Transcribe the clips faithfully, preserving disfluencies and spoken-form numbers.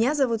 Меня зовут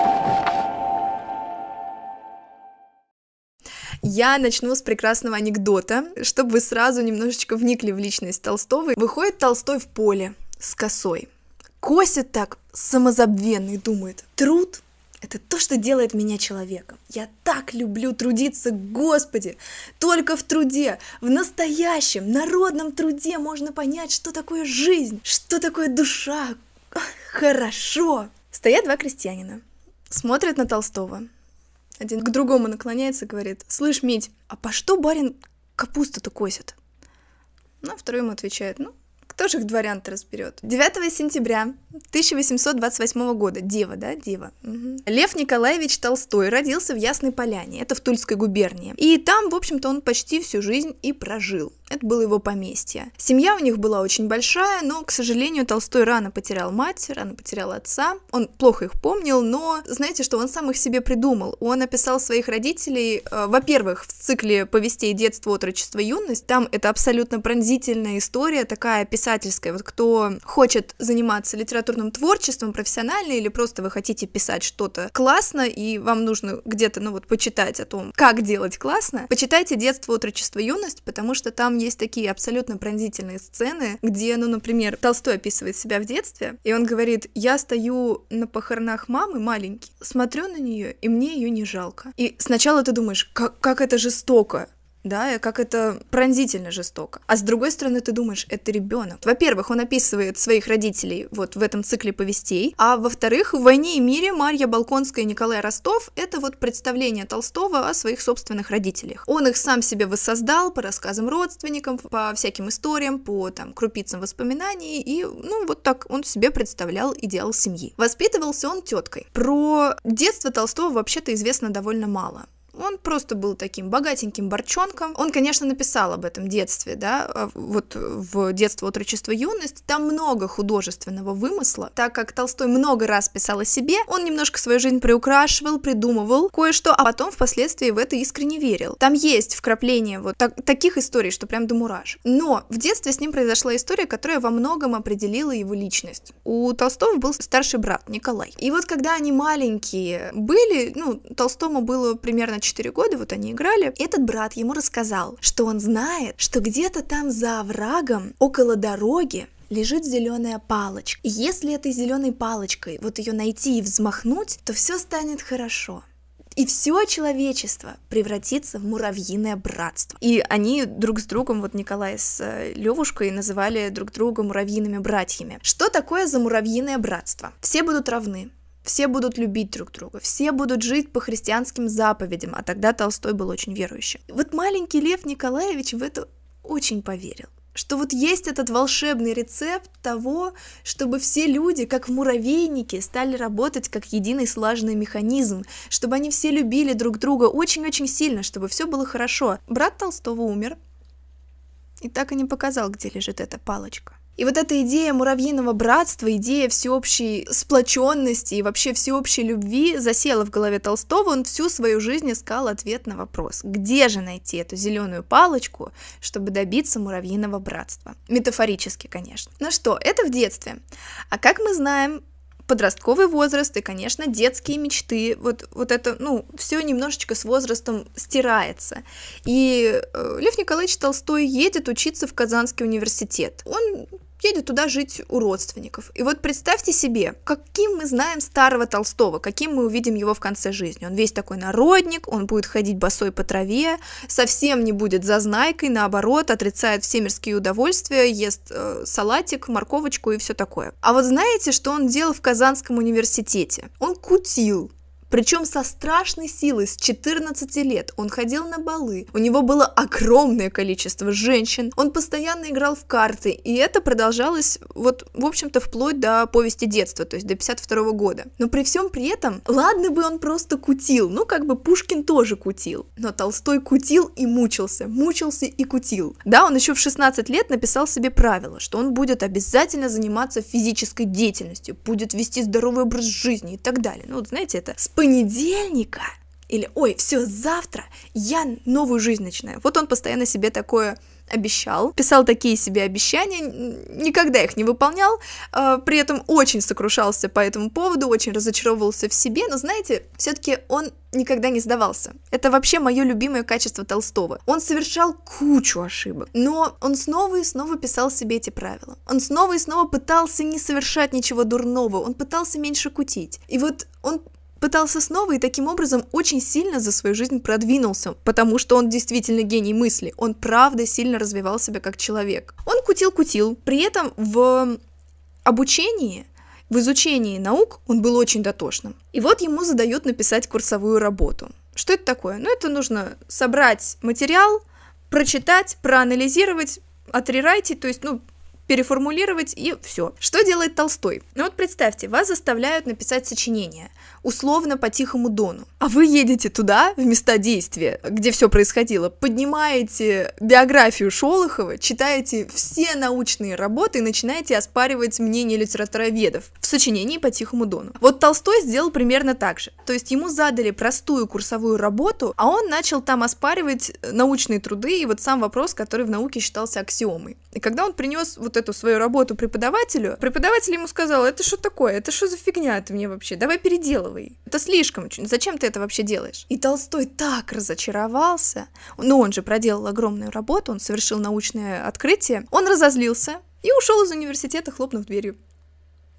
Я начну с прекрасного анекдота, чтобы вы сразу немножечко вникли в личность Толстого. Выходит Толстой в поле с косой. Косит так самозабвенно и думает: труд — это то, что делает меня человеком. Я так люблю трудиться, Господи! Только в труде, в настоящем, народном труде можно понять, что такое жизнь, что такое душа. Хорошо! Стоят два крестьянина, смотрят на Толстого. Один к другому наклоняется и говорит: слышь, Мить, а по что барин капусту-то косит? Ну, а второй ему отвечает: ну, кто же их дворян-то разберет? девятого сентября тысяча восемьсот двадцать восьмого года. Дева, да, дева. Угу. Лев Николаевич Толстой родился в Ясной Поляне, это в Тульской губернии. И там, в общем-то, он почти всю жизнь и прожил. Это было его поместье. Семья у них была очень большая, но, к сожалению, Толстой рано потерял мать, рано потерял отца. Он плохо их помнил, но знаете, что он сам их себе придумал. Он описал своих родителей, э, во-первых, в цикле повестей «Детство, отрочество, юность». Там это абсолютно пронзительная история, такая писательская. Вот кто хочет заниматься литературным творчеством профессионально или просто вы хотите писать что-то классно и вам нужно где-то, ну вот, почитать о том, как делать классно, почитайте «Детство, отрочество, юность», потому что там есть такие абсолютно пронзительные сцены, где, ну, например, Толстой описывает себя в детстве, и он говорит: я стою на похоронах мамы маленький, смотрю на нее, и мне ее не жалко. И сначала ты думаешь, как, как это жестоко, да, и как это пронзительно жестоко. А с другой стороны, ты думаешь, это ребенок. Во-первых, он описывает своих родителей вот в этом цикле повестей, а во-вторых, в «Войне и мире» Марья Болконская и Николай Ростов — это вот представление Толстого о своих собственных родителях. Он их сам себе воссоздал по рассказам родственникам, по всяким историям, по там крупицам воспоминаний, и, ну, вот так он себе представлял идеал семьи. Воспитывался он теткой. Про детство Толстого вообще-то известно довольно мало. Он просто был таким богатеньким борчонком. Он, конечно, написал об этом детстве, да, вот в «Детство, отрочество, юность». Там много художественного вымысла. Так как Толстой много раз писал о себе, он немножко свою жизнь приукрашивал, придумывал кое-что, а потом впоследствии в это искренне верил. Там есть вкрапление вот так, таких историй, что прям до мурашек. Но в детстве с ним произошла история, которая во многом определила его личность. У Толстого был старший брат Николай. И вот когда они маленькие были, ну, Толстому было примерно четыре года, вот они играли, этот брат ему рассказал, что он знает, что где-то там за оврагом, около дороги, лежит зеленая палочка. И если этой зеленой палочкой вот ее найти и взмахнуть, то все станет хорошо. И все человечество превратится в муравьиное братство. И они друг с другом, вот Николай с Левушкой, называли друг друга муравьиными братьями. Что такое за муравьиное братство? Все будут равны. Все будут любить друг друга, все будут жить по христианским заповедям, а тогда Толстой был очень верующим. Вот маленький Лев Николаевич в это очень поверил, что вот есть этот волшебный рецепт того, чтобы все люди, как в муравейнике, стали работать как единый слаженный механизм, чтобы они все любили друг друга очень-очень сильно, чтобы все было хорошо. Брат Толстого умер и так и не показал, где лежит эта палочка. И вот эта идея муравьиного братства, идея всеобщей сплоченности и вообще всеобщей любви засела в голове Толстого. Он всю свою жизнь искал ответ на вопрос: где же найти эту зеленую палочку, чтобы добиться муравьиного братства? Метафорически, конечно. Ну что, это в детстве. А как мы знаем, подростковый возраст и, конечно, детские мечты, вот, вот это, ну, все немножечко с возрастом стирается. И Лев Николаевич Толстой едет учиться в Казанский университет. Он едет туда жить у родственников. И вот представьте себе, каким мы знаем старого Толстого, каким мы увидим его в конце жизни. Он весь такой народник, он будет ходить босой по траве, совсем не будет зазнайкой, наоборот, отрицает все мирские удовольствия, ест э, салатик, морковочку и все такое. А вот знаете, что он делал в Казанском университете? Он кутил. Причем со страшной силой с четырнадцати лет он ходил на балы, у него было огромное количество женщин, он постоянно играл в карты, и это продолжалось вот, в общем-то, вплоть до повести детства, то есть до пятьдесят второго года. Но при всем при этом, ладно бы он просто кутил, ну как бы Пушкин тоже кутил, но Толстой кутил и мучился, мучился и кутил. Да, он еще в шестнадцать лет написал себе правило, что он будет обязательно заниматься физической деятельностью, будет вести здоровый образ жизни и так далее. Ну вот знаете, это с понедельника или ой, все, завтра я новую жизнь начинаю. Вот он постоянно себе такое обещал, писал такие себе обещания, никогда их не выполнял, э, при этом очень сокрушался по этому поводу, очень разочаровывался в себе, но знаете, все-таки он никогда не сдавался. Это вообще мое любимое качество Толстого. Он совершал кучу ошибок, но он снова и снова писал себе эти правила. Он снова и снова пытался не совершать ничего дурного, он пытался меньше кутить. И вот он пытался снова и таким образом очень сильно за свою жизнь продвинулся, потому что он действительно гений мысли, он правда сильно развивал себя как человек. Он кутил-кутил, при этом в обучении, в изучении наук он был очень дотошным. И вот ему задают написать курсовую работу. Что это такое? Ну это нужно собрать материал, прочитать, проанализировать, отрерайтить, то есть, ну, переформулировать и все. Что делает Толстой? Ну вот представьте, вас заставляют написать сочинение, условно по Тихому Дону, а вы едете туда, в места действия, где все происходило, поднимаете биографию Шолохова, читаете все научные работы и начинаете оспаривать мнение литературоведов в сочинении по Тихому Дону. Вот Толстой сделал примерно так же, то есть ему задали простую курсовую работу, а он начал там оспаривать научные труды и вот сам вопрос, который в науке считался аксиомой. И когда он принес вот эту свою работу преподавателю, преподаватель ему сказал: это что такое, это что за фигня ты мне вообще, давай переделывай, это слишком, зачем ты это вообще делаешь? И Толстой так разочаровался, но он же проделал огромную работу, он совершил научное открытие, он разозлился и ушел из университета, хлопнув дверью.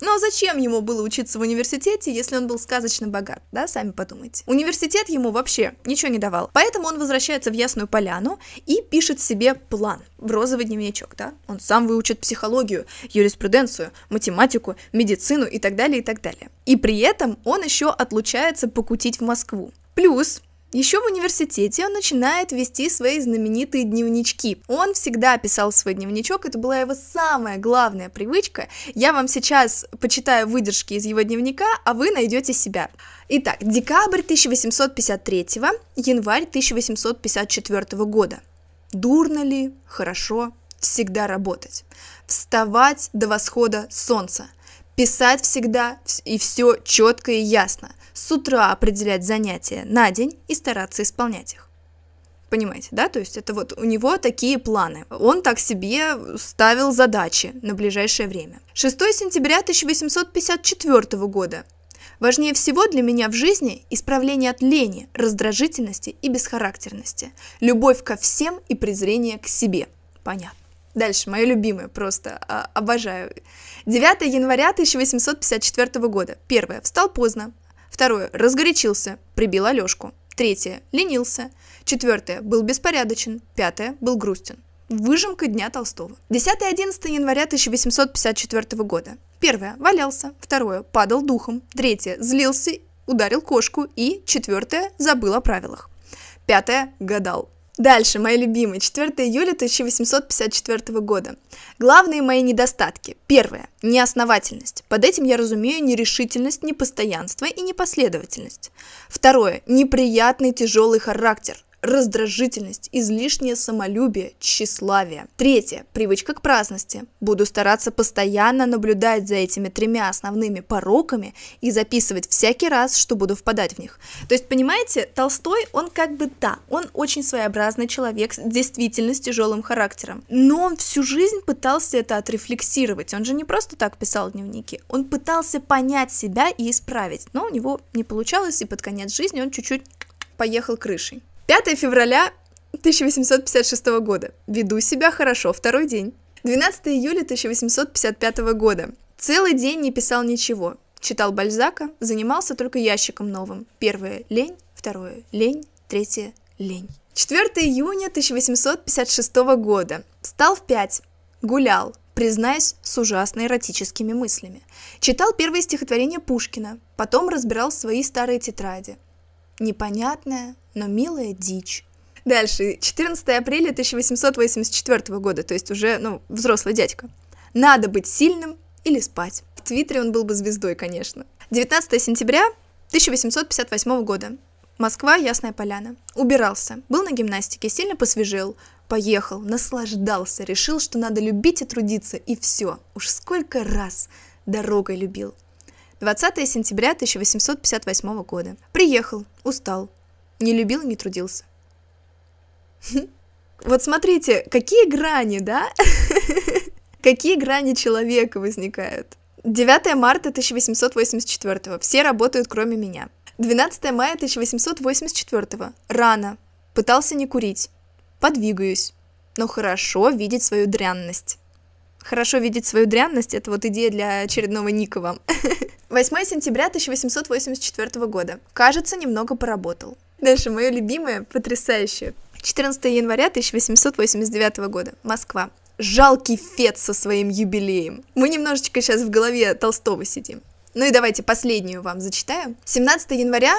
Но зачем ему было учиться в университете, если он был сказочно богат, да, сами подумайте. Университет ему вообще ничего не давал, поэтому он возвращается в Ясную Поляну и пишет себе план в розовый дневничок, да. Он сам выучит психологию, юриспруденцию, математику, медицину и так далее, и так далее. И при этом он еще отлучается покутить в Москву. Плюс еще в университете он начинает вести свои знаменитые дневнички. Он всегда писал свой дневничок, это была его самая главная привычка. Я вам сейчас почитаю выдержки из его дневника, а вы найдете себя. Итак, декабрь тысяча восемьсот пятьдесят третьего, январь тысяча восемьсот пятьдесят четвёртого года. Дурно ли, хорошо, всегда работать. Вставать до восхода солнца. Писать всегда и все четко и ясно. С утра определять занятия на день и стараться исполнять их. Понимаете, да? То есть это вот у него такие планы. Он так себе ставил задачи на ближайшее время. шестого сентября тысяча восемьсот пятьдесят четвёртого года. Важнее всего для меня в жизни исправление от лени, раздражительности и бесхарактерности. Любовь ко всем и презрение к себе. Понятно. Дальше, мое любимое, просто а, обожаю. девятого января тысяча восемьсот пятьдесят четвёртого года. Первое. Встал поздно. Второе. Разгорячился, прибил Алешку. Третье. Ленился. Четвертое. Был беспорядочен. Пятое. Был грустен. Выжимка дня Толстого. десятого-одиннадцатого января тысяча восемьсот пятьдесят четвёртого года. Первое. Валялся. Второе. Падал духом. Третье. Злился, ударил кошку. И четвертое. Забыл о правилах. Пятое. Гадал. Дальше, мои любимые, четвёртого июля тысяча восемьсот пятьдесят четвёртого года. Главные мои недостатки. Первое. Неосновательность. Под этим я разумею нерешительность, непостоянство и непоследовательность. Второе. Неприятный тяжелый характер. Раздражительность, излишнее самолюбие, тщеславие. Третье. Привычка к праздности. Буду стараться постоянно наблюдать за этими тремя основными пороками и записывать всякий раз, что буду впадать в них. То есть, понимаете, Толстой, он как бы да, он очень своеобразный человек, действительно с тяжелым характером. Но он всю жизнь пытался это отрефлексировать. Он же не просто так писал дневники. Он пытался понять себя и исправить. Но у него не получалось, и под конец жизни он чуть-чуть поехал крышей. пятого февраля тысяча восемьсот пятьдесят шестого года. Веду себя хорошо, второй день. двенадцатого июля тысяча восемьсот пятьдесят пятого года. Целый день не писал ничего. Читал Бальзака, занимался только ящиком новым. Первое – лень, второе – лень, третье – лень. четвёртого июня тысяча восемьсот пятьдесят шестого года. Встал в пять, гулял, признаюсь, с ужасно эротическими мыслями. Читал первые стихотворения Пушкина, потом разбирал свои старые тетради. Непонятная, но милая дичь. Дальше, четырнадцатое апреля тысяча восемьсот восемьдесят четвёртого года, то есть уже, ну, взрослый дядька. Надо быть сильным или спать. В Твиттере он был бы звездой, конечно. девятнадцатое сентября тысяча восемьсот пятьдесят восьмого года. Москва, Ясная Поляна. Убирался, был на гимнастике, сильно посвежел, поехал, наслаждался, решил, что надо любить и трудиться, и все. Уж сколько раз дорогой любил. двадцатое сентября тысяча восемьсот пятьдесят восьмого года. Приехал, устал, не любил и не трудился. Вот смотрите, какие грани, да? Какие грани человека возникают? девятое марта тысяча восемьсот восемьдесят четвёртого. Все работают, кроме меня. двенадцатое мая тысяча восемьсот восемьдесят четвёртого. Рано. Пытался не курить. Подвигаюсь. Но хорошо видеть свою дрянность. Хорошо видеть свою дрянность — это вот идея для очередного ника вам. восьмое сентября тысяча восемьсот восемьдесят четвёртого года. Кажется, немного поработал. Дальше мое любимое, потрясающее. четырнадцатое января тысяча восемьсот восемьдесят девятого года. Москва. Жалкий фет со своим юбилеем. Мы немножечко сейчас в голове Толстого сидим. Ну и давайте последнюю вам зачитаю. семнадцатое января,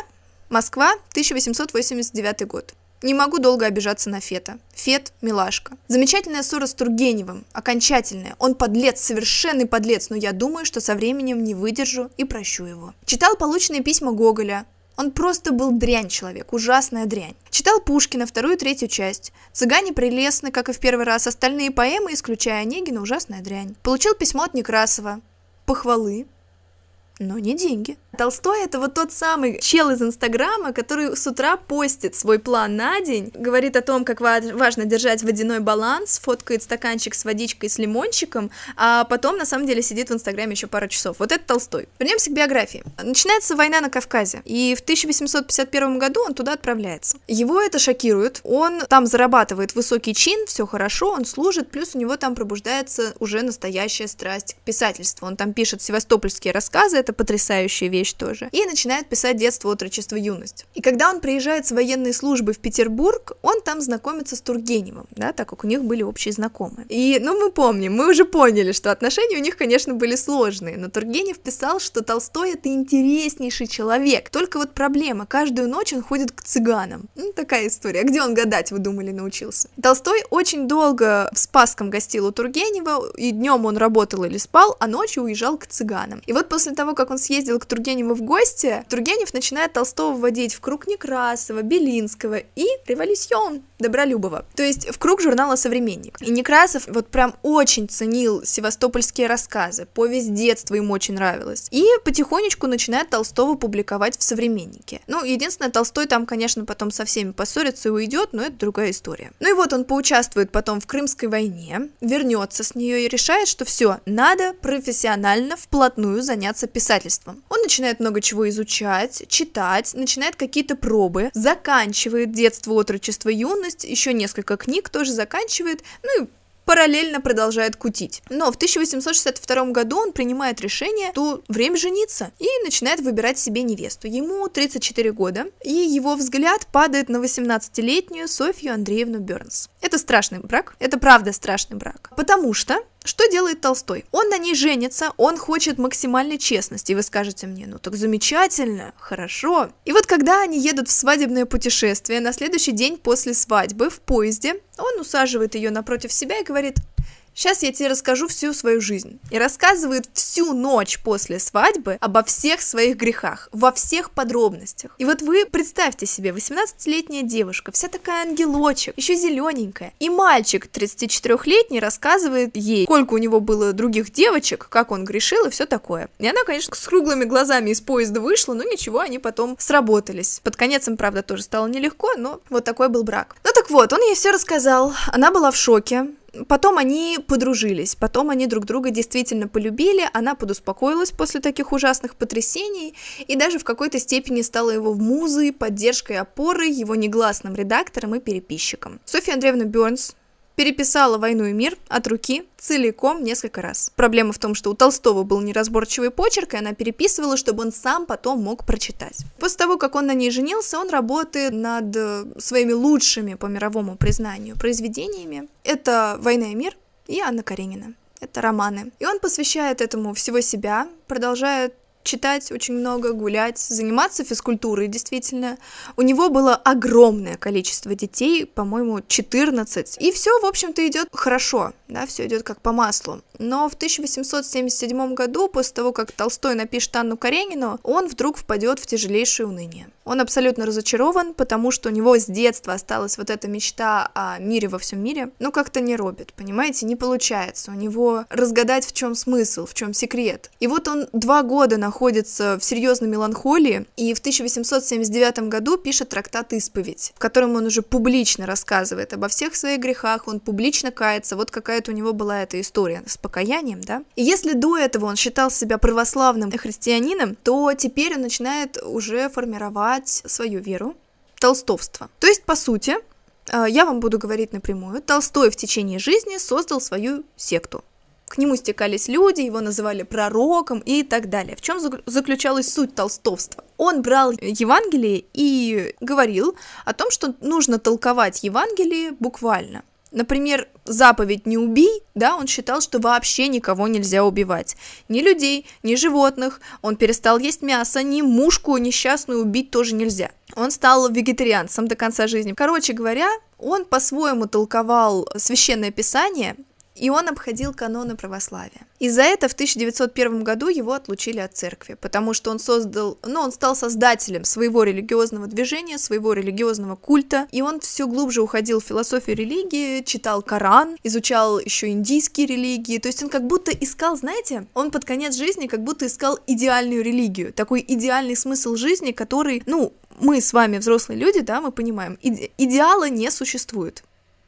Москва, тысяча восемьсот восемьдесят девятый год. Не могу долго обижаться на Фета. Фет – милашка. Замечательная ссора с Тургеневым, окончательная. Он подлец, совершенный подлец, но я думаю, что со временем не выдержу и прощу его. Читал полученные письма Гоголя. Он просто был дрянь человек, ужасная дрянь. Читал Пушкина, вторую и третью часть. Цыгане прелестны, как и в первый раз. Остальные поэмы, исключая Онегина, ужасная дрянь. Получил письмо от Некрасова. Похвалы. Но не деньги. Толстой — это вот тот самый чел из Инстаграма, который с утра постит свой план на день, говорит о том, как важно держать водяной баланс, фоткает стаканчик с водичкой, с лимончиком, а потом на самом деле сидит в Инстаграме еще пару часов. Вот это Толстой. Вернемся к биографии. Начинается война на Кавказе, и в тысяча восемьсот пятьдесят первом году он туда отправляется. Его это шокирует, он там зарабатывает высокий чин, все хорошо, он служит, плюс у него там пробуждается уже настоящая страсть к писательству. Он там пишет севастопольские рассказы, это потрясающая вещь тоже, и начинает писать детство, отрочество, юность. И когда он приезжает с военной службы в Петербург, он там знакомится с Тургеневым, да, так как у них были общие знакомые. И, ну, мы помним, мы уже поняли, что отношения у них, конечно, были сложные, но Тургенев писал, что Толстой — это интереснейший человек. Только вот проблема, каждую ночь он ходит к цыганам. Ну, такая история. Где он гадать, вы думали, научился? Толстой очень долго в Спасском гостил у Тургенева, и днем он работал или спал, а ночью уезжал к цыганам. И вот после того, как он съездил к Тургеневу в гости, Тургенев начинает Толстого вводить в круг Некрасова, Белинского и революцион Добролюбова, то есть в круг журнала «Современник». И Некрасов вот прям очень ценил севастопольские рассказы, повесть детства ему очень нравилась, и потихонечку начинает Толстого публиковать в «Современнике». Ну, единственное, Толстой там, конечно, потом со всеми поссорится и уйдет, но это другая история. Ну и вот он поучаствует потом в Крымской войне, вернется с нее и решает, что все, надо профессионально, вплотную заняться писательством. Он начинает много чего изучать, читать, начинает какие-то пробы, заканчивает детство, отрочество, юность, еще несколько книг тоже заканчивает, ну и параллельно продолжает кутить. Но в тысяча восемьсот шестьдесят втором году он принимает решение, что время жениться, и начинает выбирать себе невесту. Ему тридцать четыре года, и его взгляд падает на восемнадцатилетнюю Софью Андреевну Бернс. Это страшный брак, это правда страшный брак, потому что что делает Толстой? Он на ней женится, он хочет максимальной честности. И вы скажете мне, ну так замечательно, хорошо. И вот когда они едут в свадебное путешествие, на следующий день после свадьбы в поезде, он усаживает ее напротив себя и говорит: «Сейчас я тебе расскажу всю свою жизнь». И рассказывает всю ночь после свадьбы обо всех своих грехах, во всех подробностях. И вот вы представьте себе, восемнадцатилетняя девушка, вся такая ангелочек, еще зелененькая. И мальчик тридцатичетырёхлетний рассказывает ей, сколько у него было других девочек, как он грешил и все такое. И она, конечно, с круглыми глазами из поезда вышла, но ничего, они потом сработались. Под конец им, правда, тоже стало нелегко, но вот такой был брак. Ну так вот, он ей все рассказал, она была в шоке. Потом они подружились, потом они друг друга действительно полюбили, она подуспокоилась после таких ужасных потрясений и даже в какой-то степени стала его музой, поддержкой, опорой, его негласным редактором и переписчиком. Софья Андреевна Бернс переписала «Войну и мир» от руки целиком несколько раз. Проблема в том, что у Толстого был неразборчивый почерк, и она переписывала, чтобы он сам потом мог прочитать. После того, как он на ней женился, он работает над своими лучшими по мировому признанию произведениями. Это «Война и мир» и «Анна Каренина». это романы. И он посвящает этому всего себя, продолжает читать очень много, гулять, заниматься физкультурой, действительно. У него было огромное количество детей, по-моему, четырнадцать. И все, в общем-то, идет хорошо, да, все идет как по маслу. Но в тысяча восемьсот семьдесят седьмом году, после того, как Толстой напишет «Анну Каренину», он вдруг впадет в тяжелейшее уныние. Он абсолютно разочарован, потому что у него с детства осталась вот эта мечта о мире во всем мире, но как-то не робит, понимаете, не получается у него разгадать, в чем смысл, в чем секрет. И вот он два года находится находится в серьезной меланхолии, и в тысяча восемьсот семьдесят девятом году пишет трактат «Исповедь», в котором он уже публично рассказывает обо всех своих грехах, он публично кается, вот какая-то у него была эта история с покаянием, да. И если до этого он считал себя православным христианином, то теперь он начинает уже формировать свою веру, толстовство. То есть, по сути, я вам буду говорить напрямую, Толстой в течение жизни создал свою секту. К нему стекались люди, его называли пророком и так далее. В чем заключалась суть толстовства? Он брал Евангелие и говорил о том, что нужно толковать Евангелие буквально. Например, заповедь «не убей», да, он считал, что вообще никого нельзя убивать. Ни людей, ни животных, он перестал есть мясо, ни мушку несчастную убить тоже нельзя. Он стал вегетарианцем до конца жизни. Короче говоря, он по-своему толковал Священное Писание, и он обходил каноны православия. И за это в тысяча девятьсот первом году его отлучили от церкви, потому что он создал, ну, он стал создателем своего религиозного движения, своего религиозного культа, и он все глубже уходил в философию религии, читал Коран, изучал еще индийские религии, то есть он как будто искал, знаете, он под конец жизни как будто искал идеальную религию, такой идеальный смысл жизни, который, ну, мы с вами, взрослые люди, да, мы понимаем, иде- идеала не существует,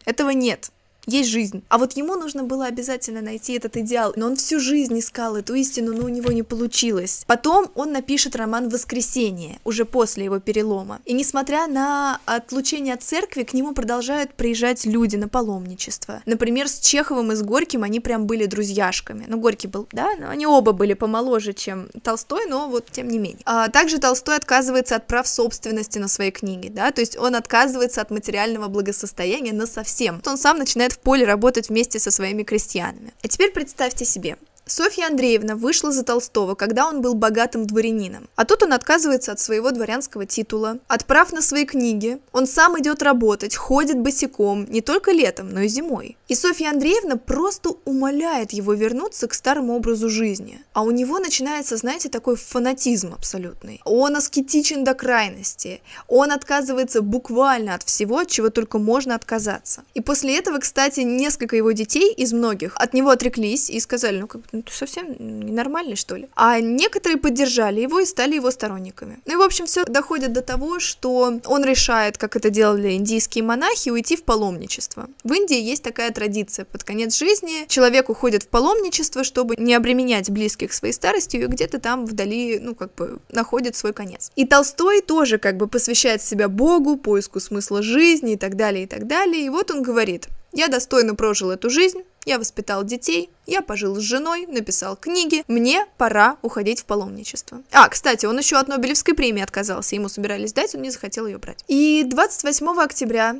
этого нет. Есть жизнь. А вот ему нужно было обязательно найти этот идеал, но он всю жизнь искал эту истину, но у него не получилось. Потом он напишет роман «Воскресение», уже после его перелома. И несмотря на отлучение от церкви, к нему продолжают приезжать люди на паломничество. Например, с Чеховым и с Горьким они прям были друзьяшками. Ну, Горький был, да, но они оба были помоложе, чем Толстой, но вот тем не менее. А также Толстой отказывается от прав собственности на свои книги, да, то есть он отказывается от материального благосостояния насовсем. Он сам начинает в поле работать вместе со своими крестьянами. А теперь представьте себе, Софья Андреевна вышла за Толстого, когда он был богатым дворянином. А тут он отказывается от своего дворянского титула, от прав на свои книги, он сам идет работать, ходит босиком, не только летом, но и зимой. И Софья Андреевна просто умоляет его вернуться к старому образу жизни. А у него начинается, знаете, такой фанатизм абсолютный. Он аскетичен до крайности, он отказывается буквально от всего, от чего только можно отказаться. И после этого, кстати, несколько его детей из многих от него отреклись и сказали, ну как бы, ну, ты совсем ненормальный, что ли? А некоторые поддержали его и стали его сторонниками. Ну и, в общем, все доходит до того, что он решает, как это делали индийские монахи, уйти в паломничество. В Индии есть такая традиция. Под конец жизни человек уходит в паломничество, чтобы не обременять близких своей старостью, и где-то там вдали, ну, как бы, находит свой конец. И Толстой тоже, как бы, посвящает себя Богу, поиску смысла жизни и так далее, и так далее. И вот он говорит: «Я достойно прожил эту жизнь, я воспитал детей, я пожил с женой, написал книги, мне пора уходить в паломничество». А, кстати, он еще от Нобелевской премии отказался, ему собирались дать, он не захотел ее брать. И двадцать восьмого октября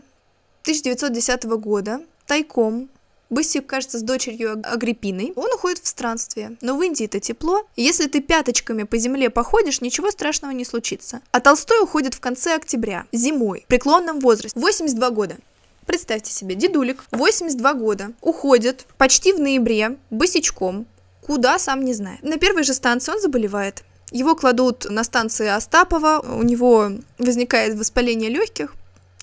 тысяча девятьсот десятого года тайком, босик, кажется, с дочерью Агриппиной, он уходит в странствие. Но в Индии-то тепло, если ты пяточками по земле походишь, ничего страшного не случится. А Толстой уходит в конце октября, зимой, в преклонном возрасте, восемьдесят два года. Представьте себе, дедулик, восемьдесят два года, уходит почти в ноябре, босичком, куда, сам не знает. На первой же станции он заболевает. Его кладут на станции Остапова, у него возникает воспаление легких,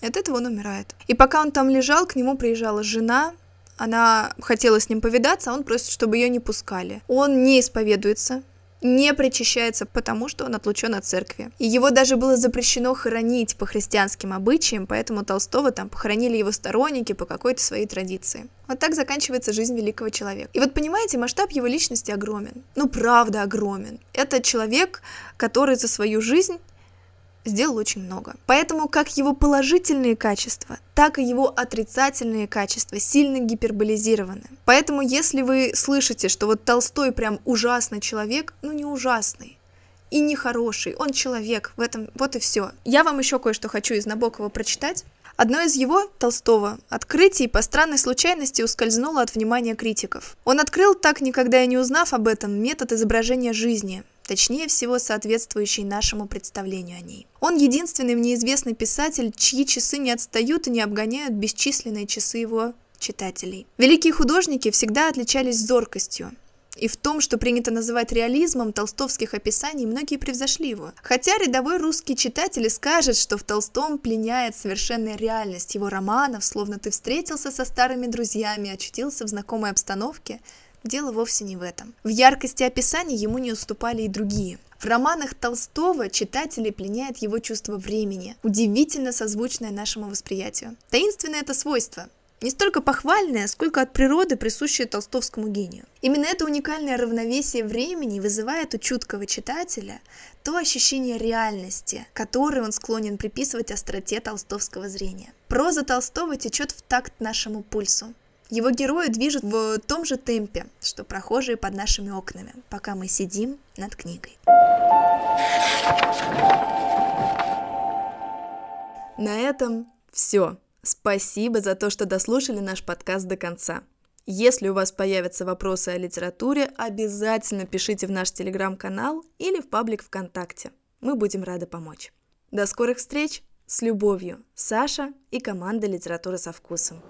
и от этого он умирает. И пока он там лежал, к нему приезжала жена, она хотела с ним повидаться, а он просит, чтобы ее не пускали. Он не исповедуется, не причащается, потому что он отлучен от церкви. И его даже было запрещено хоронить по христианским обычаям, поэтому Толстого там похоронили его сторонники по какой-то своей традиции. Вот так заканчивается жизнь великого человека. И вот понимаете, масштаб его личности огромен. Ну, правда огромен. Это человек, который за свою жизнь сделал очень много. Поэтому как его положительные качества, так и его отрицательные качества сильно гиперболизированы. Поэтому если вы слышите, что вот Толстой прям ужасный человек, ну не ужасный и не хороший, он человек, в этом вот и все. Я вам еще кое-что хочу из Набокова прочитать. Одно из его, Толстого, открытий по странной случайности ускользнуло от внимания критиков. Он открыл, так никогда и не узнав об этом, метод изображения жизни, точнее всего соответствующий нашему представлению о ней. Он единственный мне известный писатель, чьи часы не отстают и не обгоняют бесчисленные часы его читателей. Великие художники всегда отличались зоркостью. И в том, что принято называть реализмом толстовских описаний, многие превзошли его. Хотя рядовой русский читатель скажет, что в Толстом пленяет совершенная реальность его романов, словно ты встретился со старыми друзьями, очутился в знакомой обстановке, дело вовсе не в этом. В яркости описаний ему не уступали и другие. В романах Толстого читатели пленяет его чувство времени, удивительно созвучное нашему восприятию. Таинственное это свойство. Не столько похвальное, сколько от природы, присущее толстовскому гению. Именно это уникальное равновесие времени вызывает у чуткого читателя то ощущение реальности, которое он склонен приписывать остроте толстовского зрения. Проза Толстого течет в такт нашему пульсу. Его герои движут в том же темпе, что прохожие под нашими окнами, пока мы сидим над книгой. На этом все. Спасибо за то, что дослушали наш подкаст до конца. Если у вас появятся вопросы о литературе, обязательно пишите в наш телеграм-канал или в паблик ВКонтакте. Мы будем рады помочь. До скорых встреч! С любовью, Саша и команда «Литература со вкусом».